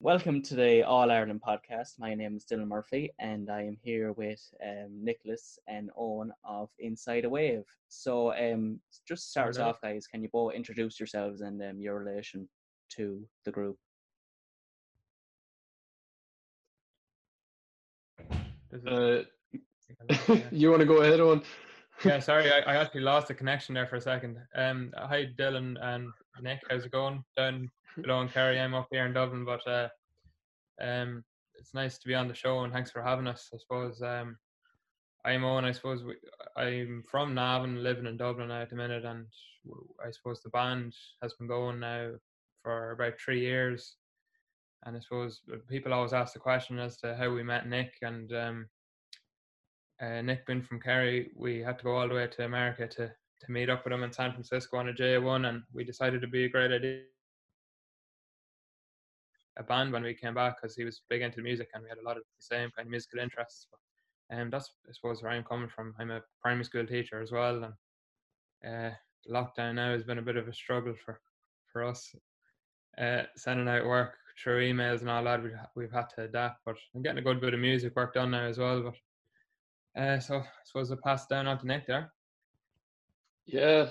Welcome to the All-Ireland Podcast. My name is Dylan Murphy and I am here with Nicholas and Eoghan of Inside a Wave. So just to start us off, guys, can you both introduce yourselves and your relation to the group? You want to go ahead, Eoghan? Yeah, sorry, I actually lost the connection there for a second. Hi Dylan and Nick, how's it going? Down below in Kerry, I'm up here in Dublin, but it's nice to be on the show and thanks for having us. I suppose I'm Eoghan. I suppose I'm from Navan, living in Dublin now at the minute, and I suppose the band has been going now for about 3 years. And I suppose people always ask the question as to how we met Nick, and Nick being from Kerry, we had to go all the way to America to meet up with him in San Francisco on a J1, and we decided it'd be a great idea a band when we came back, because he was big into music and we had a lot of the same kind of musical interests. And that's, I suppose, where I'm coming from. I'm a primary school teacher as well, and lockdown now has been a bit of a struggle for us, sending out work through emails and all that. We've had to adapt, but I'm getting a good bit of music work done now as well. But so I suppose I'll pass down on to Nick there. Yeah,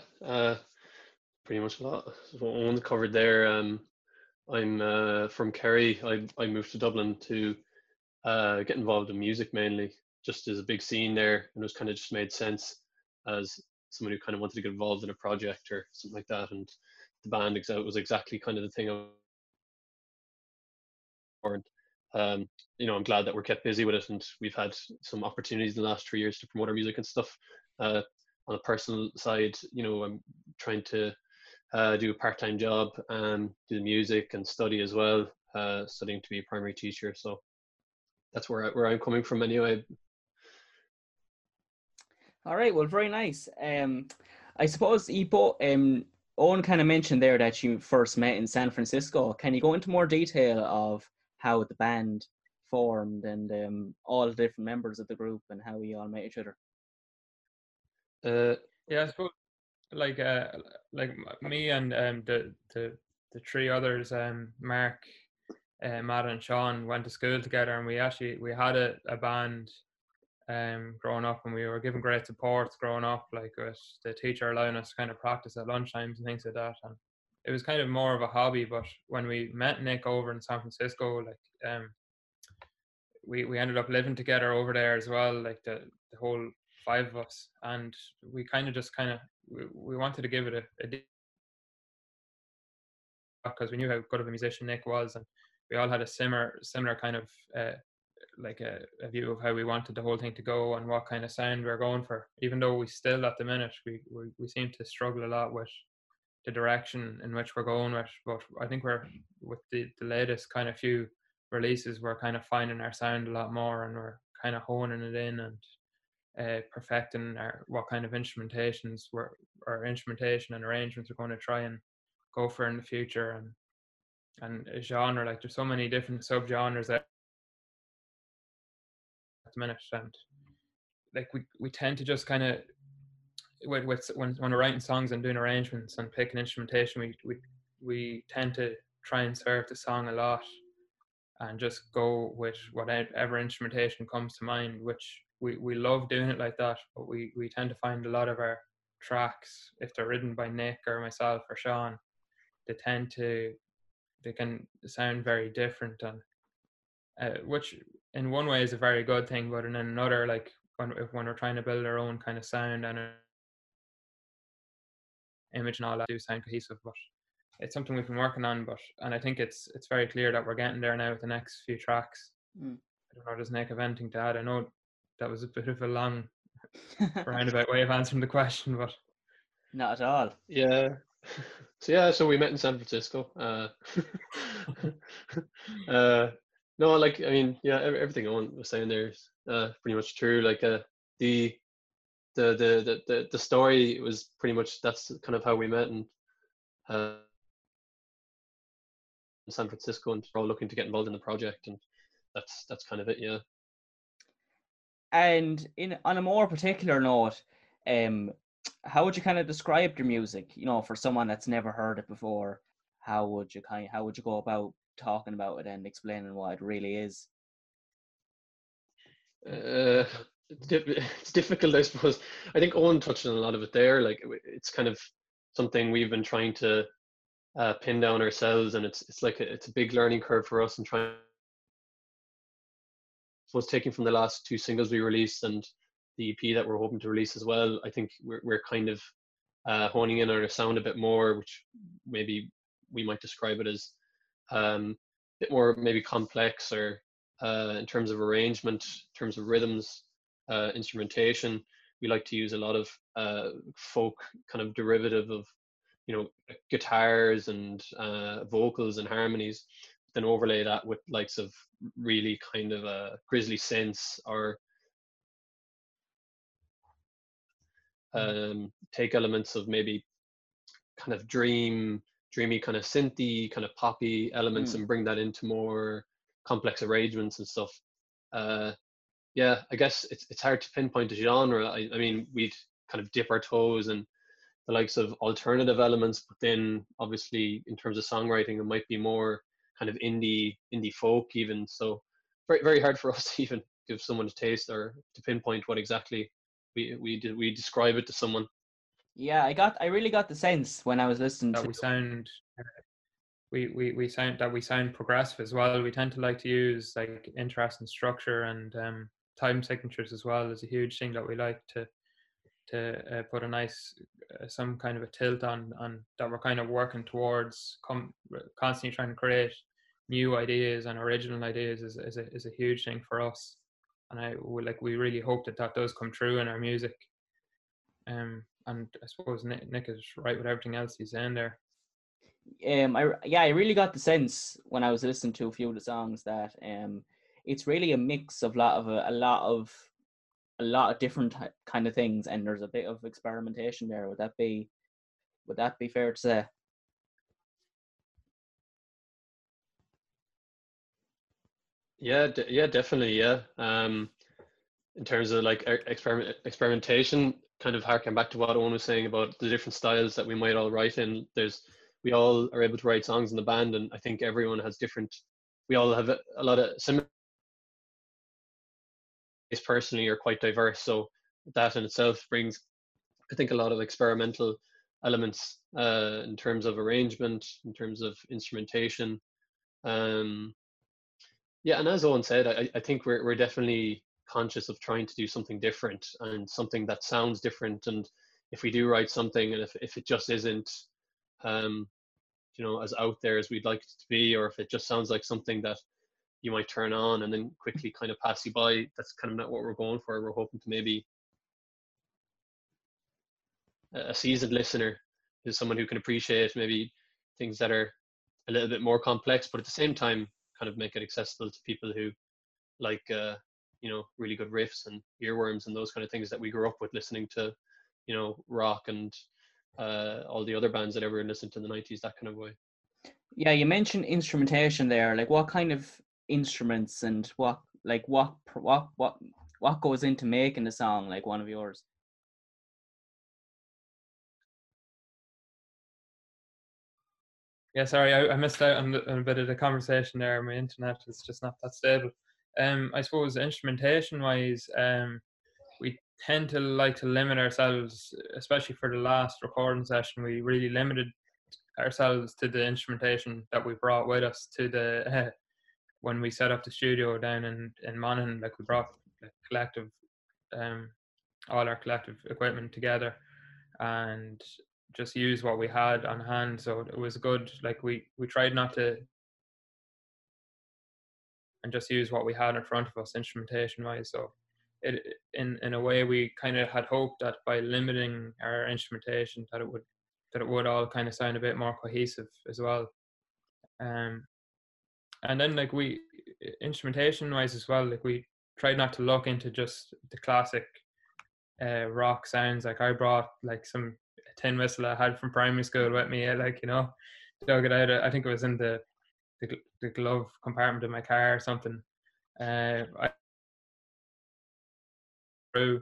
pretty much a lot Eoghan covered there. I'm from Kerry. I moved to Dublin to get involved in music mainly. Just as a big scene there, and it was kind of just made sense as someone who kind of wanted to get involved in a project or something like that. And the band was exactly kind of the thing. I'm glad that we're kept busy with it, and we've had some opportunities in the last 3 years to promote our music and stuff. On a personal side, I'm trying to do a part-time job and do music and study as well, studying to be a primary teacher. So that's where I'm coming from anyway. All right, well, very nice. I suppose Eoghan kind of mentioned there that you first met in San Francisco. Can you go into more detail of how the band formed and all the different members of the group and how we all met each other? Yeah, I suppose like me and the three others, Mark, Matt and Sean, went to school together, and we had a band growing up, and we were given great support growing up, like with the teacher allowing us to kind of practice at lunchtimes and things like that. And it was kind of more of a hobby, but when we met Nick over in San Francisco, like we ended up living together over there as well, like the whole five of us, and we we wanted to give it a because we knew how good of a musician Nick was, and we all had a similar kind of like a view of how we wanted the whole thing to go and what kind of sound we were going for. Even though we still at the minute we seem to struggle a lot with the direction in which we're going with, but I think we're with the latest kind of few releases, we're kind of finding our sound a lot more, and we're kind of honing it in and perfecting what kind of instrumentation and arrangements we're going to try and go for in the future, and genre. Like there's so many different sub-genres at the minute, and like we tend to just kind of when we're writing songs and doing arrangements and picking instrumentation, we tend to try and serve the song a lot and just go with whatever instrumentation comes to mind, which we love doing it like that, but we tend to find a lot of our tracks, if they're written by Nick or myself or Sean, they can sound very different, and which in one way is a very good thing, but in another, like when we're trying to build our own kind of sound and image and all that, do sound cohesive. But it's something we've been working on, and I think it's very clear that we're getting there now with the next few tracks. I don't know, does Nick have anything to add? I know that was a bit of a long roundabout way of answering the question, but not at all. Yeah. So we met in San Francisco. Everything Eoghan was saying there is pretty much true. Like the story was pretty much, that's kind of how we met in San Francisco, and we're all looking to get involved in the project, and that's kind of it, yeah. And on a more particular note, how would you kind of describe your music? For someone that's never heard it before, how would you go about talking about it and explaining what it really is? It's difficult, I suppose. I think Owen touched on a lot of it there. Like, it's kind of something we've been trying to pin down ourselves, and it's a big learning curve for us, and trying, I suppose, taking from the last two singles we released and the EP that we're hoping to release as well. I think we're kind of honing in on our sound a bit more, which maybe we might describe it as a bit more maybe complex, or in terms of arrangement, in terms of rhythms, instrumentation. We like to use a lot of folk kind of derivative of, you know, guitars and vocals and harmonies, then overlay that with likes of really kind of a grisly synths, or take elements of maybe kind of dreamy kind of synthy, kind of poppy elements, and bring that into more complex arrangements and stuff. Yeah, I guess it's hard to pinpoint a genre. I mean, we'd kind of dip our toes in the likes of alternative elements, but then obviously in terms of songwriting, it might be more kind of indie folk even. So very, very hard for us to even give someone a taste or to pinpoint what exactly we describe it to someone. Yeah, I really got the sense when I was listening that to we sound progressive as well. We tend to like to use like interest and structure and time signatures as well. Is a huge thing that we like to put a nice some kind of a tilt on that we're kind of working towards. Constantly trying to create new ideas and original ideas is a huge thing for us, and we really hope that does come true in our music. And I suppose Nick is right with everything else he's in there. I really got the sense when I was listening to a few of the songs that it's really a mix of a lot of different kind of things, and there's a bit of experimentation there. Would that be fair to say? Yeah, definitely. Yeah. In terms of like experimentation, kind of harking back to what Owen was saying about the different styles that we might all write in. We all are able to write songs in the band, and I think everyone has we all have a lot of similar. Personally, are quite diverse, so that in itself brings, I think, a lot of experimental elements in terms of arrangement, in terms of instrumentation. Yeah, and as Owen said, I think we're definitely conscious of trying to do something different and something that sounds different. And if we do write something, and if it just isn't, you know, as out there as we'd like it to be, or if it just sounds like something that you might turn on and then quickly kind of pass you by, that's kind of not what we're going for. We're hoping to maybe a seasoned listener is someone who can appreciate maybe things that are a little bit more complex, but at the same time kind of make it accessible to people who like, you know, really good riffs and earworms and those kind of things that we grew up with listening to, you know, rock and all the other bands that everyone listened to in the 90s, that kind of way. Yeah, you mentioned instrumentation there. Like, what kind of instruments and what goes into making a song like one of yours? Yeah, sorry, I missed out on a bit of the conversation there. My internet is just not that stable. I suppose instrumentation wise, we tend to like to limit ourselves, especially for the last recording session. We really limited ourselves to the instrumentation that we brought with us to the when we set up the studio down in Monaghan. Like, we brought the collective, all our collective equipment together, and just used what we had on hand. So it was good. Like, we tried not to, and just use what we had in front of us instrumentation wise. So in a way, we kind of had hoped that by limiting our instrumentation, that it would all kind of sound a bit more cohesive as well. And then, like, we instrumentation wise as well, like, we tried not to look into just the classic rock sounds. Like, I brought like some tin whistle I had from primary school with me. Like, you know, dug it out. I think it was in the glove compartment of my car or something. There's a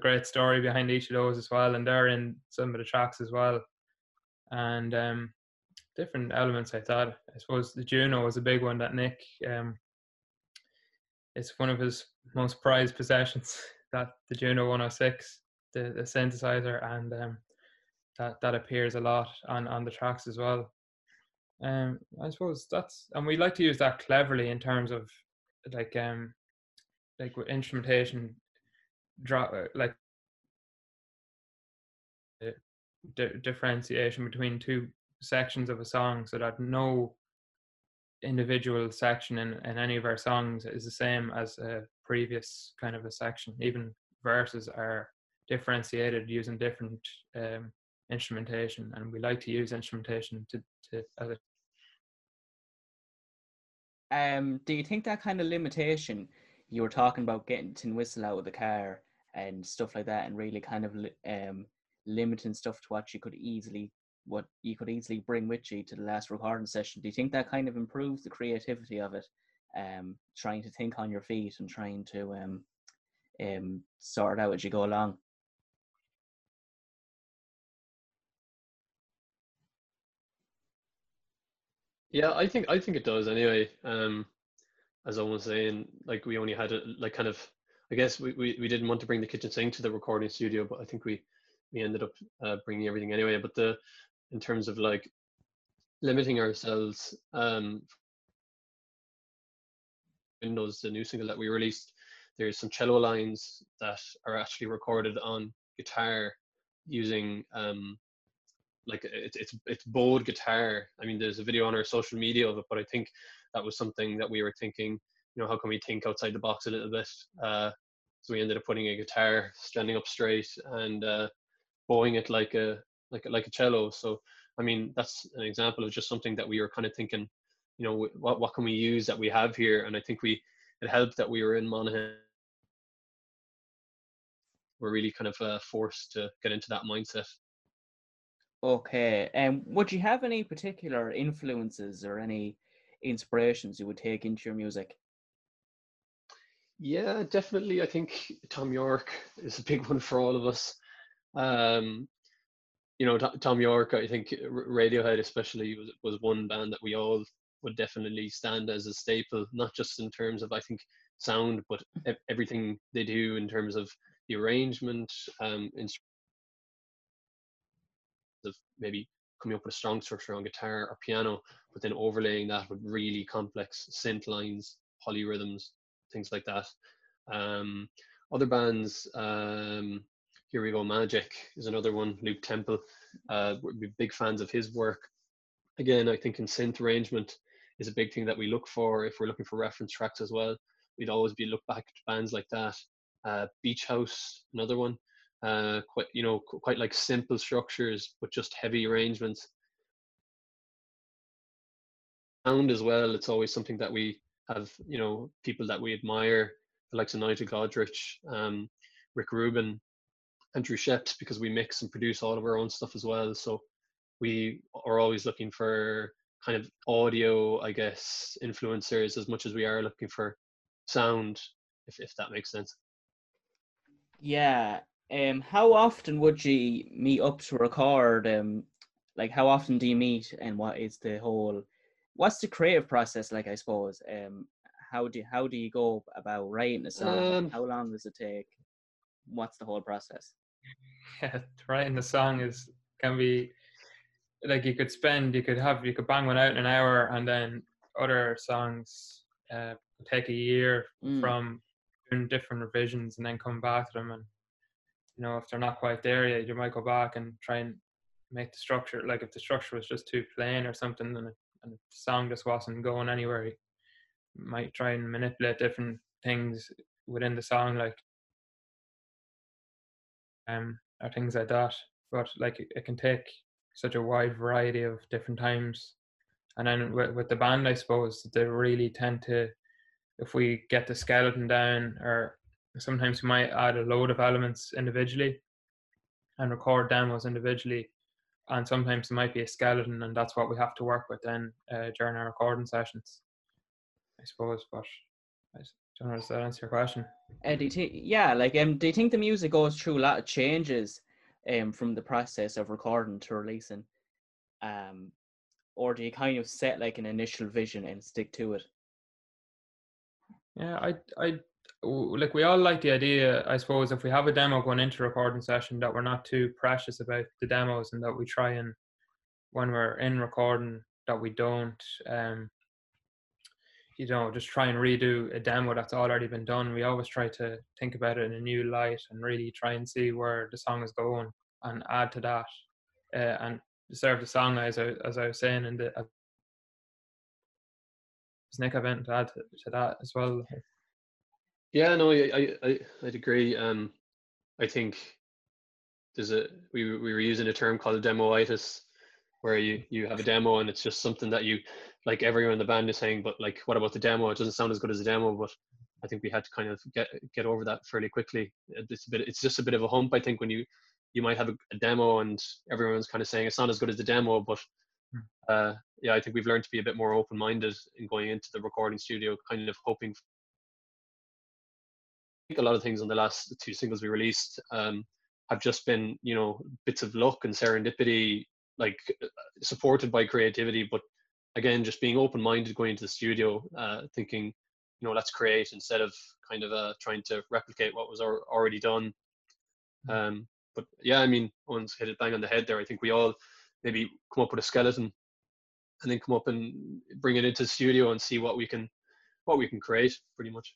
great story behind each of those as well, and they're in some of the tracks as well. And different elements, I thought. I suppose the Juno was a big one that Nick, it's one of his most prized possessions, that the Juno 106, the synthesizer, and that appears a lot on the tracks as well. I suppose that's, and we like to use that cleverly in terms of like with instrumentation, like differentiation between two sections of a song, so that no individual section in any of our songs is the same as a previous kind of a section. Even verses are differentiated using different instrumentation, and we like to use instrumentation to other. Do you think that kind of limitation you were talking about, getting tin whistle out of the car and stuff like that, and really kind of limiting stuff to what you could easily bring with you to the last recording session, do you think that kind of improves the creativity of it, trying to think on your feet and trying to sort it out as you go along? Yeah, I think it does anyway. As Owen was saying, like, we only had a, like, kind of, I guess we didn't want to bring the kitchen sink to the recording studio, but I think we ended up bringing everything anyway. But in terms of like limiting ourselves, Windows, the new single that we released, there's some cello lines that are actually recorded on guitar using like it's bowed guitar. I mean, there's a video on our social media of it, but I think that was something that we were thinking, you know, how can we think outside the box a little bit? So we ended up putting a guitar standing up straight and bowing it like a cello. So I mean, that's an example of just something that we were kind of thinking, you know, what can we use that we have here? And I think it helped that we were in Monaghan. We're really kind of forced to get into that mindset. Okay, and would you have any particular influences or any inspirations you would take into your music? Yeah, definitely. I think Tom York is a big one for all of us. You know, Tom York, I think Radiohead especially was one band that we all would definitely stand as a staple, not just in terms of, I think, sound, but everything they do in terms of the arrangement, of maybe coming up with a strong structure on guitar or piano, but then overlaying that with really complex synth lines, polyrhythms, things like that. Other bands, Here We Go Magic is another one, Luke Temple. We're big fans of his work. Again, I think in synth arrangement is a big thing that we look for if we're looking for reference tracks as well. We'd always be look back to bands like that. Beach House, another one. Quite like simple structures, but just heavy arrangements. Sound as well, it's always something that we have, you know, people that we admire, the likes of Nigel Godrich, Rick Rubin, Andrew Scheps, because we mix and produce all of our own stuff as well. So we are always looking for kind of audio, I guess, influencers as much as we are looking for sound, if that makes sense. Yeah. How often would you meet up to record? Like, how often do you meet, and what's the creative process like, I suppose? How do you go about writing a song? How long does it take? What's the whole process? Yeah, writing a song can be like, you could bang one out in an hour, and then other songs take a year from doing different revisions and then come back to them, and you know, if they're not quite there yet, you might go back and try and make the structure, like if the structure was just too plain or something, and the song just wasn't going anywhere, you might try and manipulate different things within the song, like or things like that. But like, it can take such a wide variety of different times. And then with the band, I suppose they really tend to, if we get the skeleton down, or sometimes we might add a load of elements individually and record demos individually, and sometimes there might be a skeleton, and that's what we have to work with then during our recording sessions, I suppose. But I don't know, does that answer your question? Do you think the music goes through a lot of changes from the process of recording to releasing? or do you kind of set like an initial vision and stick to it? Yeah, I like, we all like the idea, I suppose, if we have a demo going into a recording session, that we're not too precious about the demos, and that we try and, when we're in recording, that we don't, you know, just try and redo a demo that's already been done. We always try to think about it in a new light and really try and see where the song is going and add to that, and serve the song, as I was saying, in the Nick event, to add to that as well. Yeah, no, I'd agree. I think there's we were using a term called demoitis, where you have a demo and it's just something that you, like, everyone in the band is saying, but like, what about the demo? It doesn't sound as good as the demo. But I think we had to kind of get over that fairly quickly. It's just a bit of a hump, I think, when you might have a demo and everyone's kind of saying it's not as good as the demo, but yeah, I think we've learned to be a bit more open-minded in going into the recording studio, kind of hoping. I think a lot of things on the last two singles we released have just been, you know, bits of luck and serendipity, like, supported by creativity, but again, just being open-minded going into the studio, thinking, you know, let's create instead of kind of trying to replicate what was already done. But yeah, I mean, Owen's hit it bang on the head there. I think we all maybe come up with a skeleton and then come up and bring it into the studio and see what we can create, pretty much.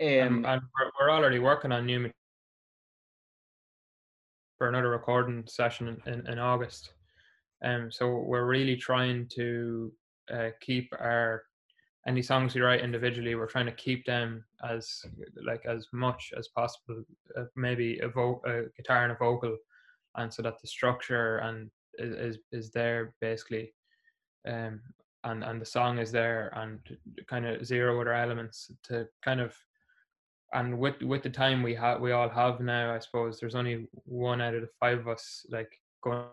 And we're already working on new material for another recording session in August. So we're really trying to keep any songs we write individually, we're trying to keep them as much as possible, maybe a guitar and a vocal, and so that the structure and is there basically, and the song is there, and kind of zero other elements to kind of, and with the time we all have now, I suppose there's only one out of the five of us like going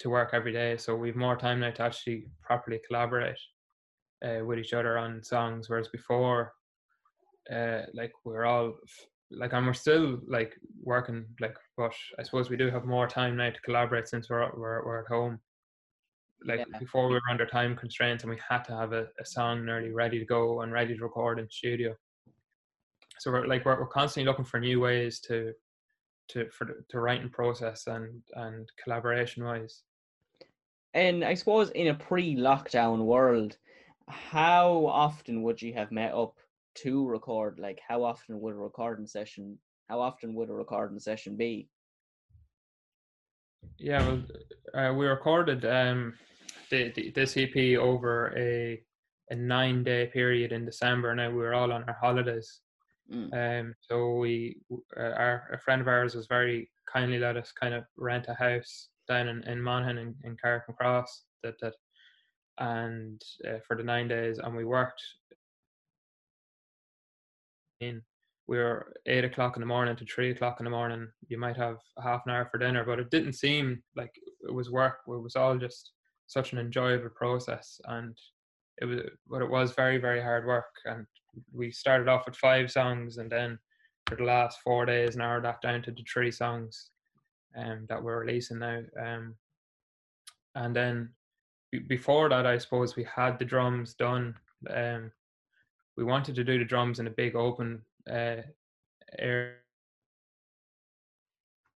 to work every day, so we've more time now to actually properly collaborate with each other on songs, whereas before like we're all like, and we're still like working, like, but I suppose we do have more time now to collaborate since we're at home. Like, yeah. Before we were under time constraints and we had to have a song nearly ready to go and ready to record in studio. So we're constantly looking for new ways to writing process and collaboration wise. And I suppose in a pre-lockdown world, how often would you have met up to record? Like, how often would a recording session be? Yeah, well, we recorded this EP over a 9-day period in December. Now, we were all on our holidays, so a friend of ours was very kindly let us kind of rent a house down in Monaghan in Carrick Cross for the 9 days, and we worked. We were 8 o'clock in the morning to 3 o'clock in the morning. You might have half an hour for dinner, but it didn't seem like it was work. It was all just such an enjoyable process, and it was very, very hard work. And we started off with 5 songs, and then for the last 4 days, narrowed that down to the 3 songs that we're releasing now. And then before that, I suppose we had the drums done. We wanted to do the drums in a big open air,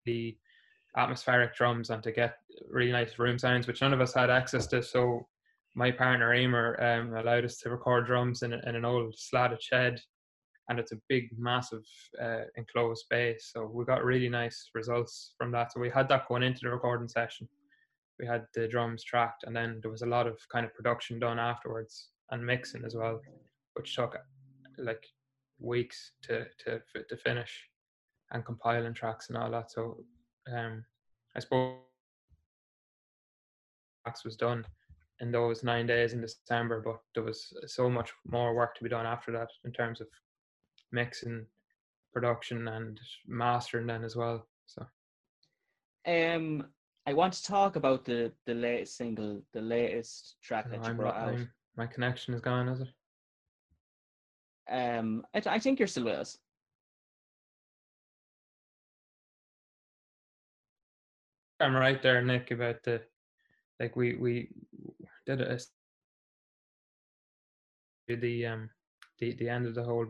the atmospheric drums, and to get really nice room sounds, which none of us had access to. So my partner Emer allowed us to record drums in an old slatted shed, and it's a big, massive enclosed space. So we got really nice results from that. So we had that going into the recording session. We had the drums tracked, and then there was a lot of kind of production done afterwards and mixing as well, which took like weeks to finish, and compiling tracks and all that. So I suppose tracks was done in those 9 days in December, but there was so much more work to be done after that in terms of mixing, production, and mastering then as well. So I want to talk about the latest single, the latest track that you brought out. My connection is gone, is it? I think you're still with us. I'm right there, Nick, about the like we did it the end of the whole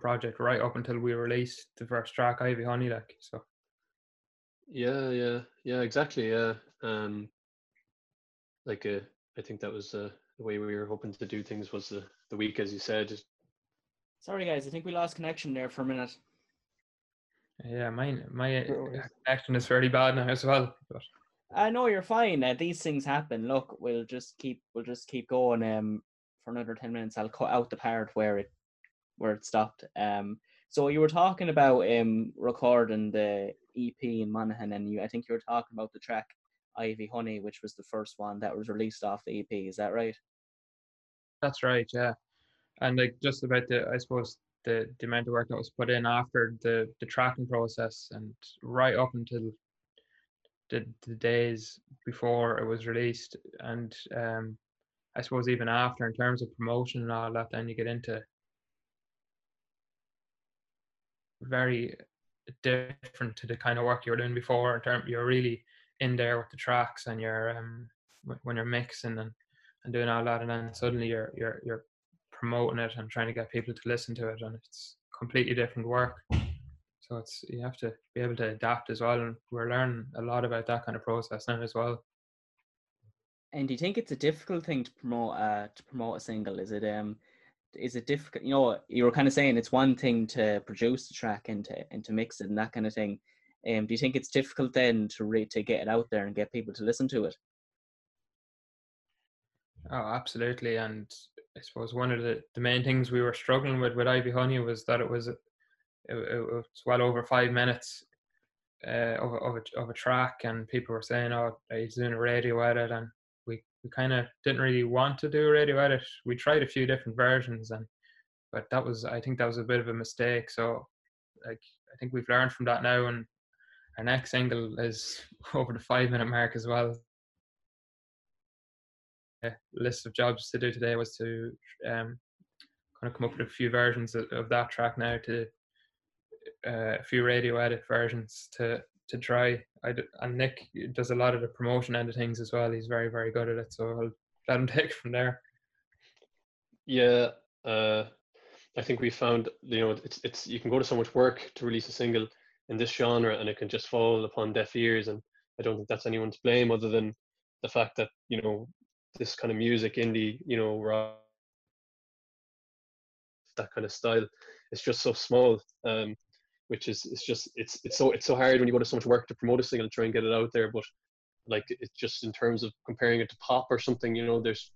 project right up until we released the first track, Ivy Honey, like, so. Yeah, exactly. Yeah. I think that was the way we were hoping to do things, was the week, as you said. Sorry guys, I think we lost connection there for a minute. Yeah, my connection is fairly bad now as well. I know, you're fine. These things happen. Look, we'll just keep going for another 10 minutes. I'll cut out the part where it stopped. So you were talking about recording the EP in Monaghan, and I think you were talking about the track Ivy Honey, which was the first one that was released off the EP. Is that right? That's right, yeah. And like, just about the amount of work that was put in after the tracking process, and right up until the days before it was released, and I suppose even after, in terms of promotion and all that, then you get into very different to the kind of work you were doing before. In terms, you're really in there with the tracks, and you're when you're mixing and doing all that, and then suddenly you're promoting it and trying to get people to listen to it, and it's completely different work. So it's, you have to be able to adapt as well, and we're learning a lot about that kind of process now as well. And do you think it's a difficult thing to promote a single? Is it difficult? You know, you were kind of saying it's one thing to produce the track and to mix it and that kind of thing. Do you think it's difficult then to get it out there and get people to listen to it? Oh, absolutely. And I suppose one of the main things we were struggling with Ivy Honey was that it was well over 5 minutes of a track, and people were saying, "Oh, he's doing a radio edit," and we kind of didn't really want to do a radio edit. We tried a few different versions, but I think that was a bit of a mistake. So, like, I think we've learned from that now, and our next single is over the 5 minute mark as well. List of jobs to do today was to kind of come up with a few versions of that track now, to a few radio edit versions to try. And Nick does a lot of the promotion end of things as well. He's very, very good at it, so I'll let him take it from there. Yeah, I think we found, you know, it's you can go to so much work to release a single in this genre, and it can just fall upon deaf ears, and I don't think that's anyone's blame, other than the fact that, you know, this kind of music, indie, you know, rock, that kind of style, it's just so small, which is, it's so hard when you go to so much work to promote a single and try and get it out there. But like, it's just, in terms of comparing it to pop or something, you know, there's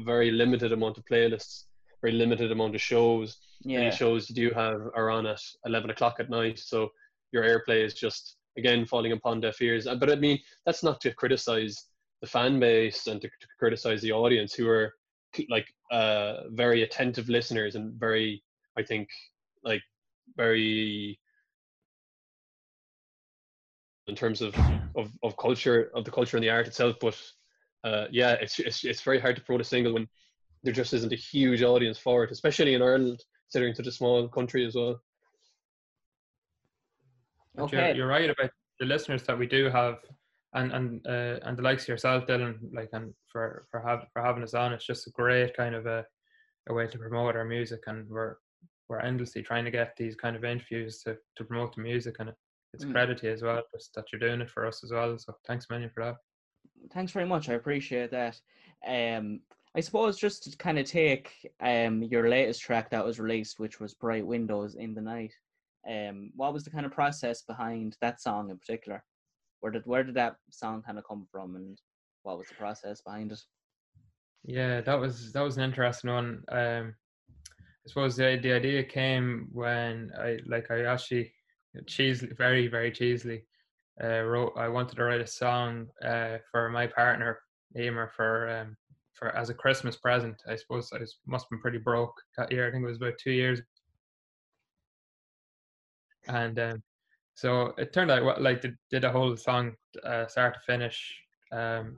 very limited amount of playlists, very limited amount of shows. Yeah. Any shows you do have are on at 11 o'clock at night, so your airplay is just, again, falling upon deaf ears. But I mean, that's not to criticize the fan base and to criticize the audience, who are like very attentive listeners and very, I think, like very in terms of culture, of the culture and the art itself. But yeah, it's very hard to promote a single when there just isn't a huge audience for it, especially in Ireland, considering such a small country as well. Okay. You're right about the listeners that we do have. And the likes of yourself, Dylan, like, and for having us on. It's just a great kind of a way to promote our music, and we're endlessly trying to get these kind of interviews to promote the music, and it's credit to you as well, just that you're doing it for us as well. So thanks many for that. Thanks very much. I appreciate that. I suppose just to kind of take your latest track that was released, which was Bright Windows in the Night. What was the kind of process behind that song in particular? Where did that song kind of come from, and what was the process behind it? Yeah, that was an interesting one. I suppose the idea came when I actually cheesily, very, very cheesily, I wanted to write a song for my partner Emer for as a Christmas present. I suppose I must have been pretty broke that year. I think it was about 2 years, and. So it turned out, like, they did a whole song start to finish, and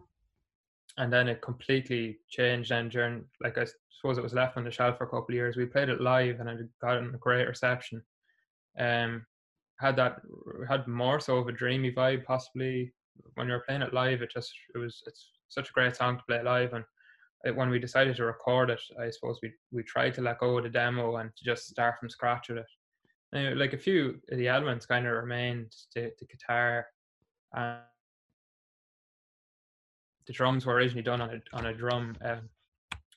then it completely changed. And during, like, I suppose it was left on the shelf for a couple of years. We played it live, and it got a great reception. Had more so of a dreamy vibe, possibly when we were playing it live, it's such a great song to play live. And when we decided to record it, I suppose we tried to let go of the demo and to just start from scratch with it. And, like, a few of the elements kind of remained, the guitar, and the drums were originally done on a drum, on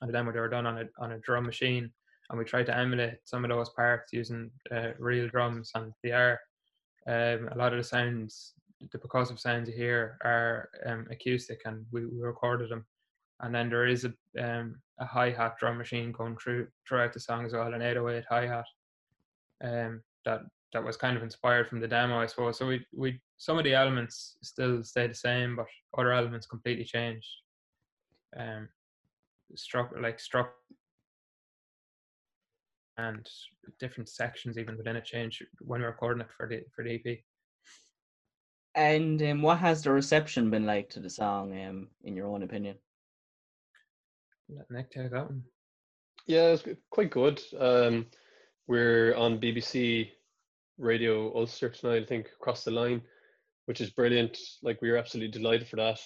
the demo they were done on a drum machine, and we tried to emulate some of those parts using real drums. And they are a lot of the sounds, the percussive sounds you hear are acoustic, and we recorded them. And then there is a hi-hat drum machine going throughout the song as well, an 808 hi-hat, that was kind of inspired from the demo, I suppose. So we some of the elements still stay the same, but other elements completely changed. Struck and different sections even within it changed when we were recording it for the EP. And what has the reception been like to the song, in your own opinion? Let Nick take that one. Yeah, it's quite good. We're on BBC Radio Ulster tonight, I think, Across the Line, which is brilliant. Like, we were absolutely delighted for that.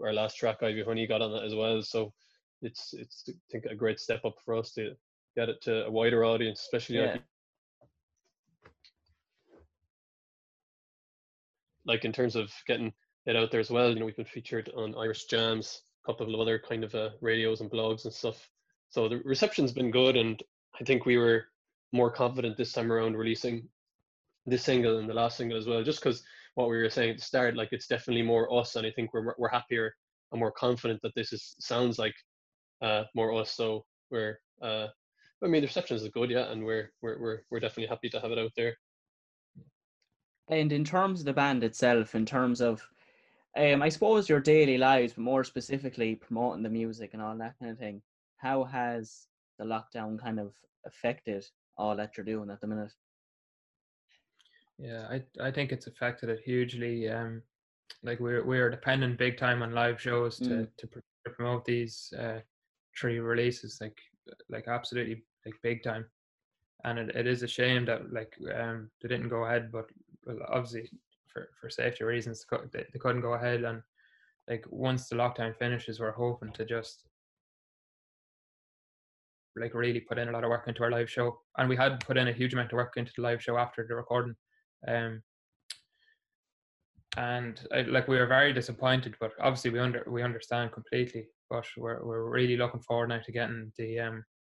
Our last track, Ivy Honey, got on that as well. So it's I think, a great step up for us to get it to a wider audience, especially like in terms of getting it out there as well. You know, we've been featured on Irish Jams, a couple of other kind of radios and blogs and stuff. So the reception's been good, and I think we were more confident this time around releasing this single and the last single as well, just because what we were saying at the start, like, it's definitely more us, and I think we're happier and more confident that this sounds like more us. So we're I mean, the reception is good, yeah, and we're definitely happy to have it out there. And in terms of the band itself, in terms of I suppose your daily lives, but more specifically promoting the music and all that kind of thing, how has the lockdown kind of affected all that you're doing at the minute? Yeah, I think it's affected it hugely. Like, we're dependent big time on live shows to promote these three releases, like absolutely, like, big time. And it is a shame that they didn't go ahead, but, well, obviously for safety reasons they couldn't go ahead. And, like, once the lockdown finishes, we're hoping to just, like, really put in a lot of work into our live show. And we had put in a huge amount of work into the live show after the recording, and we were very disappointed, but obviously we understand completely. But we're really looking forward now to getting the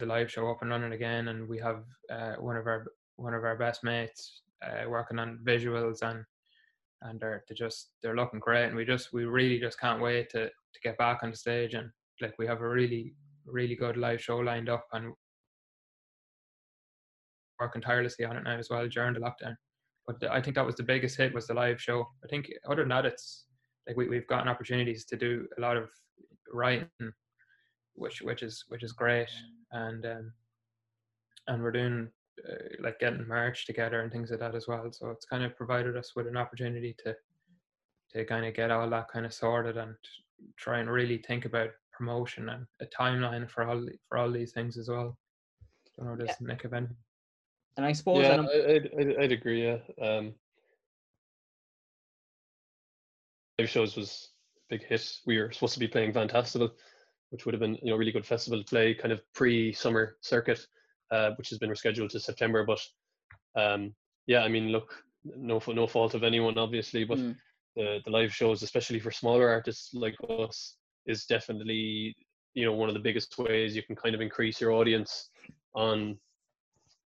live show up and running again. And we have one of our best mates working on visuals, and they're looking great, and we really just can't wait to get back on the stage. And, like, we have a really, really good live show lined up, and working tirelessly on it now as well during the lockdown. But I think that was the biggest hit, was the live show. I think other than that, it's like we've gotten opportunities to do a lot of writing, which is great. And and we're doing like getting merch together and things like that as well. So it's kind of provided us with an opportunity to kind of get all that kind of sorted and try and really think about promotion and a timeline for all these things as well. I don't know, does Nick have any? And I suppose, yeah, I'd agree. Yeah, live shows was a big hit. We were supposed to be playing Vantastival, which would have been, you know, a really good festival to play, kind of pre-summer circuit, which has been rescheduled to September. But yeah, I mean, look, no fault of anyone, obviously, but the live shows, especially for smaller artists like us, is definitely, you know, one of the biggest ways you can kind of increase your audience on.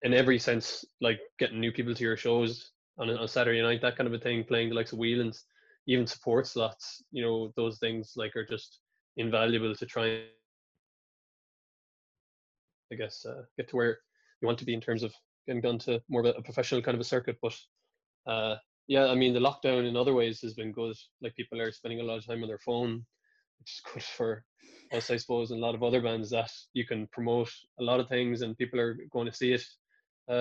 In every sense, like getting new people to your shows on Saturday night, that kind of a thing, playing the likes of Whelan's, even support slots, you know, those things like are just invaluable to try and, I guess, get to where you want to be in terms of getting done to more of a professional kind of a circuit. But yeah, I mean, the lockdown in other ways has been good. Like, people are spending a lot of time on their phone, which is good for us, I suppose, and a lot of other bands that you can promote a lot of things and people are going to see it.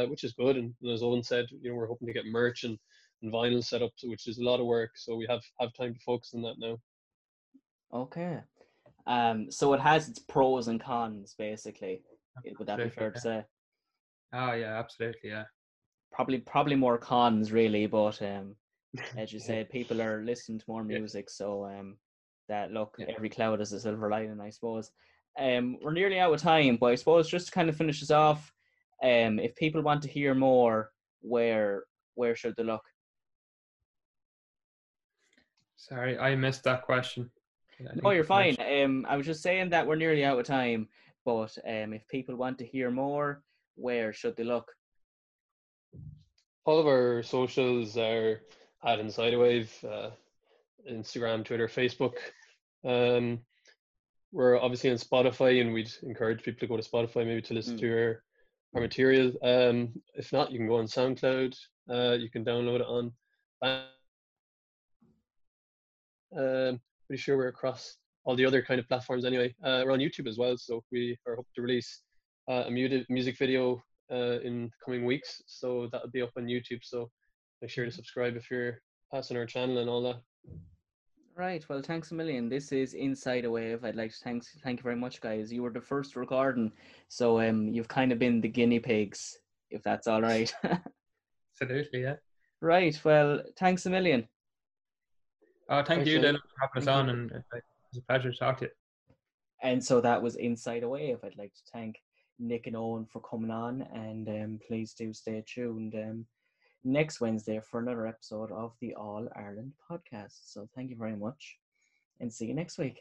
Which is good. And as Owen said, you know, we're hoping to get merch and vinyl set up, which is a lot of work. So we have time to focus on that now. Okay. So it has its pros and cons, basically. Would that be fair to say? Oh, yeah, absolutely, yeah. probably more cons really, but as you say, people are listening to more music, so that look, every cloud is a silver lining, I suppose. We're nearly out of time, but I suppose just to kind of finish us off, if people want to hear more, where should they look? Sorry, I missed that question. No, you're fine. I was just saying that we're nearly out of time, but if people want to hear more, where should they look? All of our socials are at Inside a Wave, Instagram, Twitter, Facebook. We're obviously on Spotify, and we'd encourage people to go to Spotify maybe to listen to our material. If not, you can go on SoundCloud. You can download it on. Pretty sure we're across all the other kind of platforms anyway. We're on YouTube as well, so we are hoping to release a music video in the coming weeks, so that'll be up on YouTube, so make sure to subscribe if you're passing our channel and all that. Right, well, thanks a million. This is Inside a Wave. I'd like to thank you very much, guys. You were the first recording, so you've kind of been the guinea pigs, if that's all right. Absolutely, yeah. Right, well, thanks a million. Oh, thank you, Dylan, for having us on, and it was a pleasure to talk to you. And so that was Inside a Wave. I'd like to thank Nick and Eoghan for coming on, and please do stay tuned next Wednesday for another episode of the All-Ireland Podcast. So thank you very much, and see you next week.